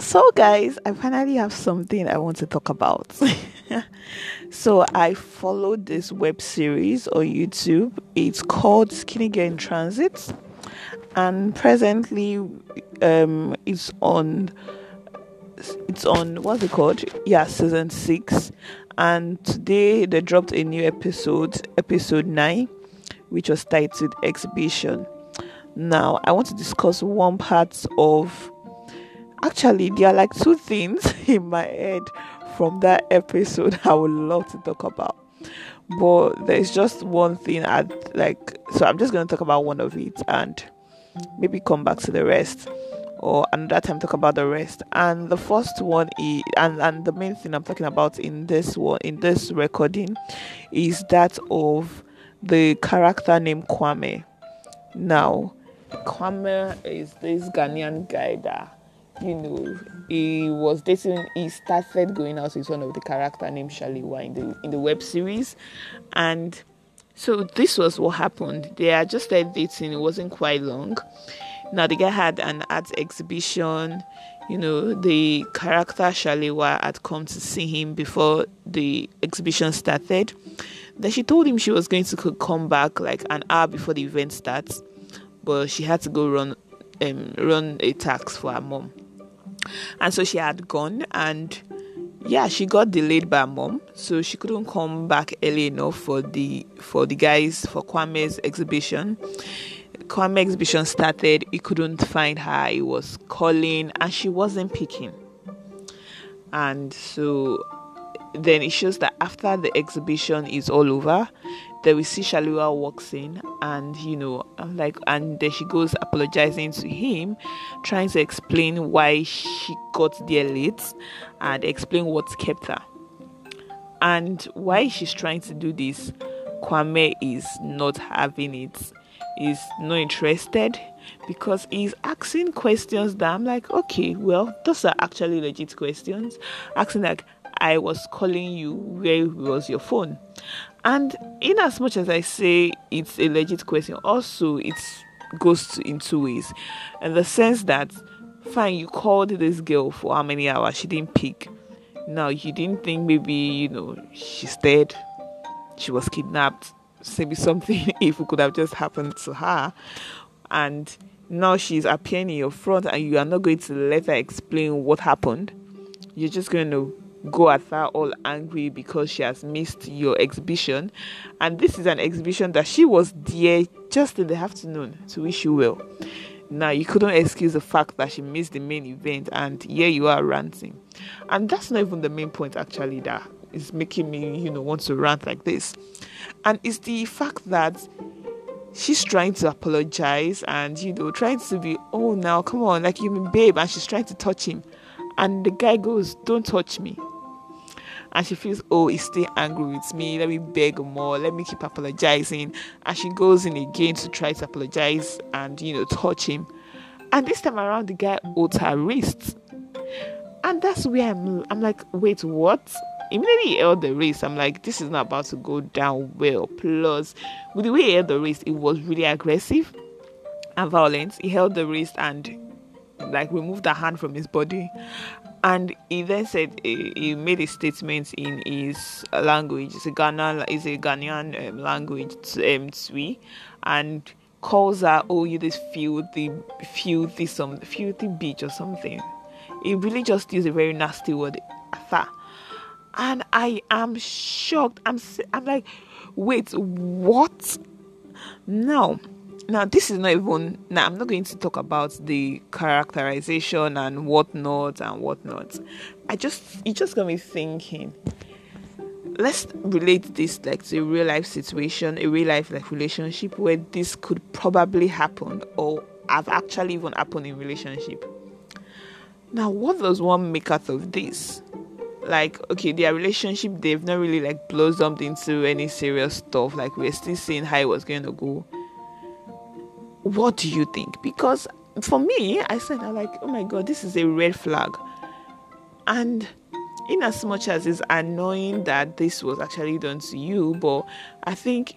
So guys, I finally have something I want to talk about. So I followed this web series on YouTube. It's called Skinny Girl in Transit, and presently it's on what's it called? Yeah, season 6. And today they dropped a new episode 9, which was titled Exhibition. Now I want to discuss one part of. Actually, there are like two things in my head from that episode I would love to talk about, but there's just one thing so I'm just going to talk about one of it and maybe come back to the rest, or another time talk about the rest. And the first one is, and the main thing I'm talking about in this recording is that of the character named Kwame. Now, Kwame is this Ghanaian guy that, you know, he started going out with one of the character named Shalewa in the web series. And so this was what happened. They had just started dating. It wasn't quite long. Now the guy had an art exhibition. You know, the character Shalewa had come to see him before the exhibition started. Then she told him she was going to come back like an hour before the event starts, but she had to go run a tax for her mom. And so she had gone, and yeah, she got delayed by her mom, so she couldn't come back early enough for Kwame's exhibition. Kwame exhibition started. He couldn't find her. He was calling and she wasn't picking. And so then it shows that after the exhibition is all over, then we see Shalewa walks in, and you know, and then she goes apologizing to him, trying to explain why she got there late and explain what kept her. And while she's trying to do this, Kwame is not having it. He's not interested, because he's asking questions that I'm like, okay, well, those are actually legit questions. Asking like, I was calling you, where was your phone? And in as much as I say it's a legit question, also it goes in two ways. In the sense that, fine, you called this girl for how many hours? She didn't pick. Now, you didn't think maybe, you know, she's dead, she was kidnapped, maybe something if it could have just happened to her. And now she's appearing in your front and you are not going to let her explain what happened. You're just going to go at her all angry because she has missed your exhibition, and this is an exhibition that she was there just in the afternoon, to wish you well. Now you couldn't excuse the fact that she missed the main event, and here you are ranting. And that's not even the main point actually that is making me, you know, want to rant like this. And it's the fact that she's trying to apologize and, you know, trying to be, oh, now come on, like, you mean babe, and she's trying to touch him, and the guy goes, don't touch me. And she feels, oh, he's still angry with me, let me beg more, let me keep apologizing. And she goes in again to try to apologize and, you know, touch him. And this time around, the guy holds her wrist. And that's where I'm like, wait, what? Immediately he held the wrist. I'm like, this is not about to go down well. Plus, with the way he held the wrist, it was really aggressive and violent. He held the wrist and like removed her hand from his body, and he then said he made a statement in his language. It's a Ghanaian language, Tswi, and calls her, oh, you this filthy bitch or something. He really just used a very nasty word, atha. And I am shocked. I'm like, wait, what? No. Now, this is not even... Now, I'm not going to talk about the characterization and whatnot. It just got me thinking. Let's relate this like to a real-life situation, a real-life like relationship where this could probably happen or have actually even happened in relationship. Now, what does one make out of this? Like, okay, their relationship, they've not really like blossomed into any serious stuff. Like, we're still seeing how it was going to go. What do you think? Because for me, I'm like, oh my God, this is a red flag. And in as much as it's annoying that this was actually done to you, but I think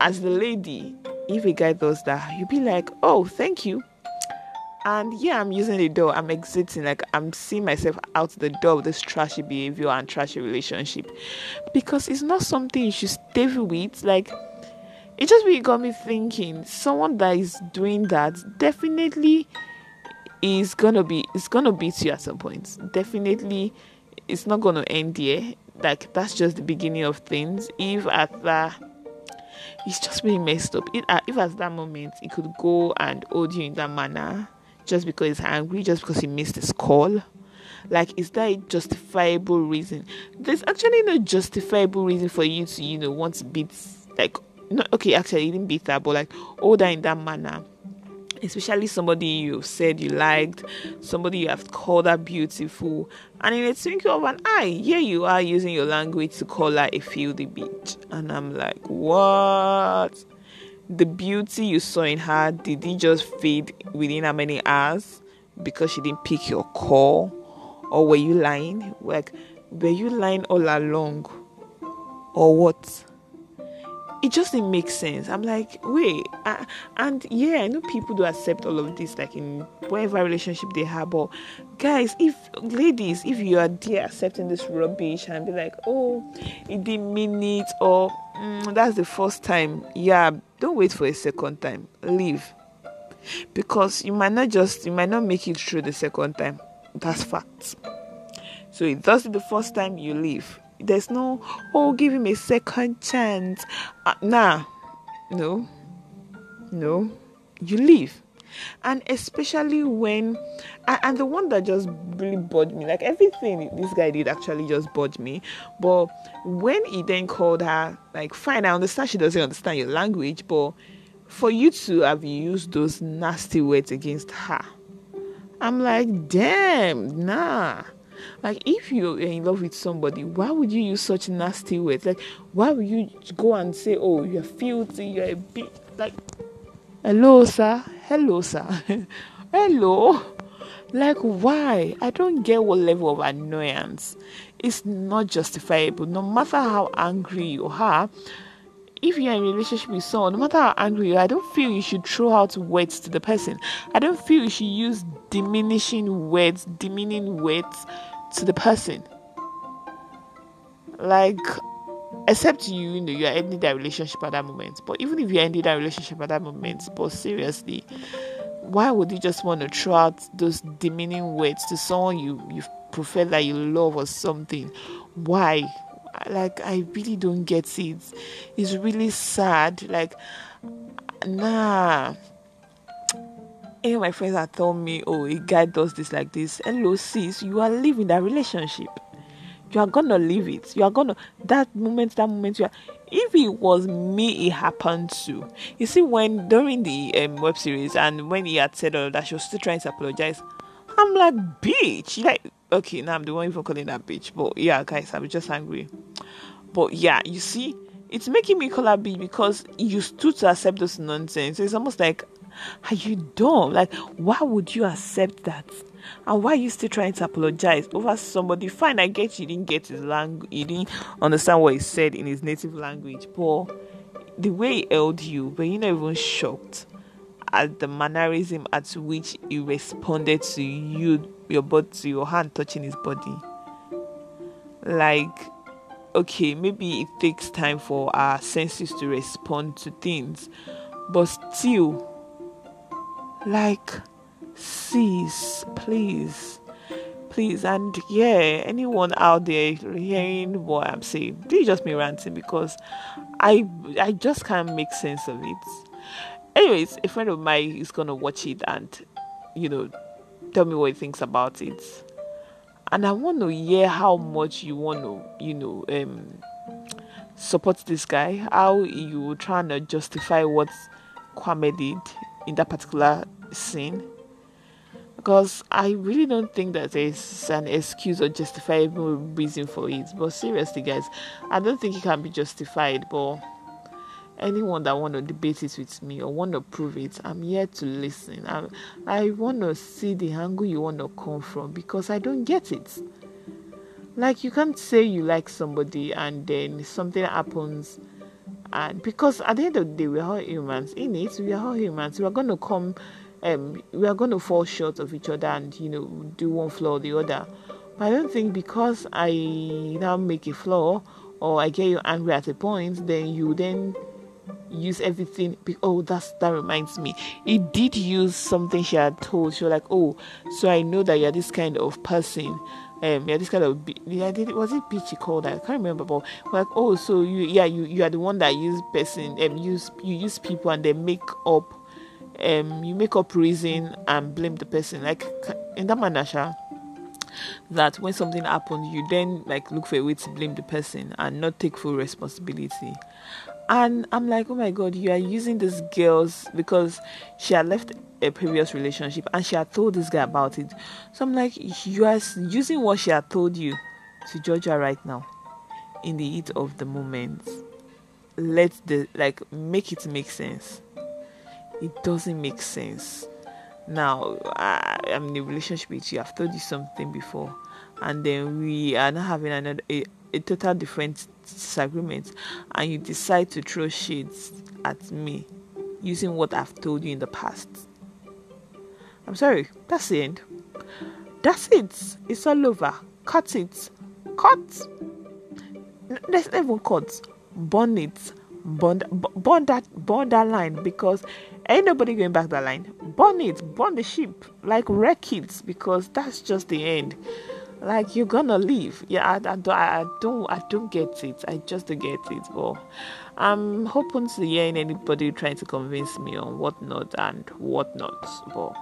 as the lady, if a guy does that, you'd be like, oh, thank you. And yeah, I'm using the door. I'm exiting. Like, I'm seeing myself out the door with this trashy behavior and trashy relationship. Because it's not something you should stay with. Like, it just really got me thinking. Someone that is doing that definitely is gonna beat you at some point. Definitely, it's not gonna end here. Like, that's just the beginning of things. If at that, it's just really messed up. If at that moment it could go and hold you in that manner, just because he's angry, just because he missed his call. Like, is that a justifiable reason? There's actually no justifiable reason for you to, want to beat, like, no, okay, actually, you didn't beat her, but, like, hold her in that manner. Especially somebody you've said you liked, somebody you have called her beautiful, and in a twinkle of an eye, here you are using your language to call her a filthy bitch. And I'm like, what? The beauty you saw in her, did it just fade within how many hours because she didn't pick your call? Or were you lying? Like, were you lying all along? Or what? It just didn't make sense. I'm like, wait. And yeah, I know people do accept all of this, like, in whatever relationship they have. But guys, ladies, if you are there accepting this rubbish and be like, oh, it didn't mean it, or that's the first time, yeah, don't wait for a second time. Leave. Because you might not make it through the second time. That's facts. So if that's the first time, you leave. There's no, oh, give him a second chance. No. You leave. And especially when, and the one that just really bothered me, like, everything this guy did actually just bothered me. But when he then called her, like, fine, I understand she doesn't understand your language, but for you to have used those nasty words against her, I'm like, damn, nah. Like, if you're in love with somebody, why would you use such nasty words? Like, why would you go and say, oh, you're filthy, you're a bitch? Like, hello, sir. Hello. Like, why? I don't get what level of annoyance. It's not justifiable. No matter how angry you are, if you're in a relationship with someone, no matter how angry you are, I don't feel you should throw out words to the person. I don't feel you should use demeaning words to the person. Like, except you are ending that relationship at that moment. But even if you're ending that relationship at that moment, but seriously, why would you just want to throw out those demeaning words to someone you prefer, that you love or something? Why? Like, I really don't get it. It's really sad. Like, nah. Any of my friends had told me, oh, a guy does this like this. Hello, sis, you are leaving that relationship. You are gonna leave it. You are gonna, that moment you are. If it was me, it happened to. You see, when during the web series, and when he had said all that, she was still trying to apologize. I'm like, bitch. Like, okay, now I'm the one even calling that bitch. But yeah, guys, I'm just angry. But yeah, you see, it's making me call her bitch because you stood to accept this nonsense. It's almost like, are you dumb? Like, why would you accept that? And why are you still trying to apologize over somebody? Fine, I get you didn't get his language, you didn't understand what he said in his native language, but the way he held you, but you're not even shocked at the mannerism at which he responded to you, your body, to your hand touching his body. Like, okay, maybe it takes time for our senses to respond to things, but still, like, cease, please. And yeah, anyone out there hearing what I'm saying, this is just me ranting because I just can't make sense of it. Anyways, a friend of mine is gonna watch it and tell me what he thinks about it. And I want to hear how much you want to support this guy, how you trying to justify what Kwame did in that particular scene, because I really don't think that there's an excuse or justifiable reason for it. But seriously, guys, I don't think it can be justified. But anyone that want to debate it with me or want to prove it, I'm here to listen. I want to see the angle you want to come from, because I don't get it. Like, you can't say you like somebody and then something happens. And because at the end of the day, we're all humans. In it, we're all humans. We're going to come we are going to fall short of each other and, you know, do one floor or the other. But I don't think because I now make a floor or I get you angry at a point, then you then use everything. Oh, that reminds me. It did use something she had told. She was like, oh, so I know that you're this kind of person. Yeah, this kind of, yeah, was it bitch she called that? I can't remember, but like, oh, so you are the one that use person, you use people and they make up, you make up reason and blame the person, like in that manner, that when something happens, you then like look for a way to blame the person and not take full responsibility. And I'm like, oh my God, you are using these girls because she had left a previous relationship and she had told this guy about it. So I'm like, you are using what she had told you to judge her right now in the heat of the moment. Make it make sense. It doesn't make sense. Now, I'm in a relationship with you. I've told you something before. And then we are not having a total different disagreement, and you decide to throw shades at me using what I've told you in the past. I'm sorry, that's the end. That's it. It's all over. Cut it. Cut. Let's not even cut. Burn it. Burn that line, because ain't nobody going back that line. Burn it. Burn the ship. Like, wreck it, because that's just the end. Like, you're gonna leave. Yeah, I don't get it. I just don't get it. But I'm hoping to hear anybody trying to convince me on whatnot and whatnot. But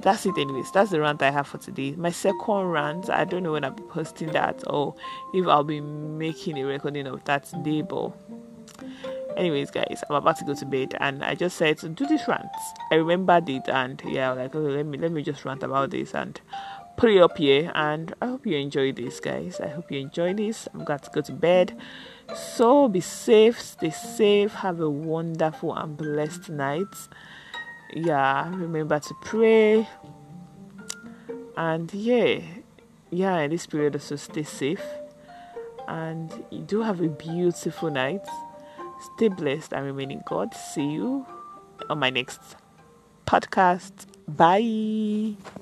that's it anyways. That's the rant I have for today. My second rant, I don't know when I'll be posting that or if I'll be making a recording of that today. But anyways, guys, I'm about to go to bed and I just said to do this rant. I remembered it and yeah, like, okay, let me just rant about this and put it up here. And I hope you enjoy this, guys. I hope you enjoy this. I'm going to go to bed, so be safe, stay safe, have a wonderful and blessed night. Yeah, remember to pray, and yeah, in this period also stay safe, and you do have a beautiful night. Stay blessed and remain in God. See you on my next podcast. Bye.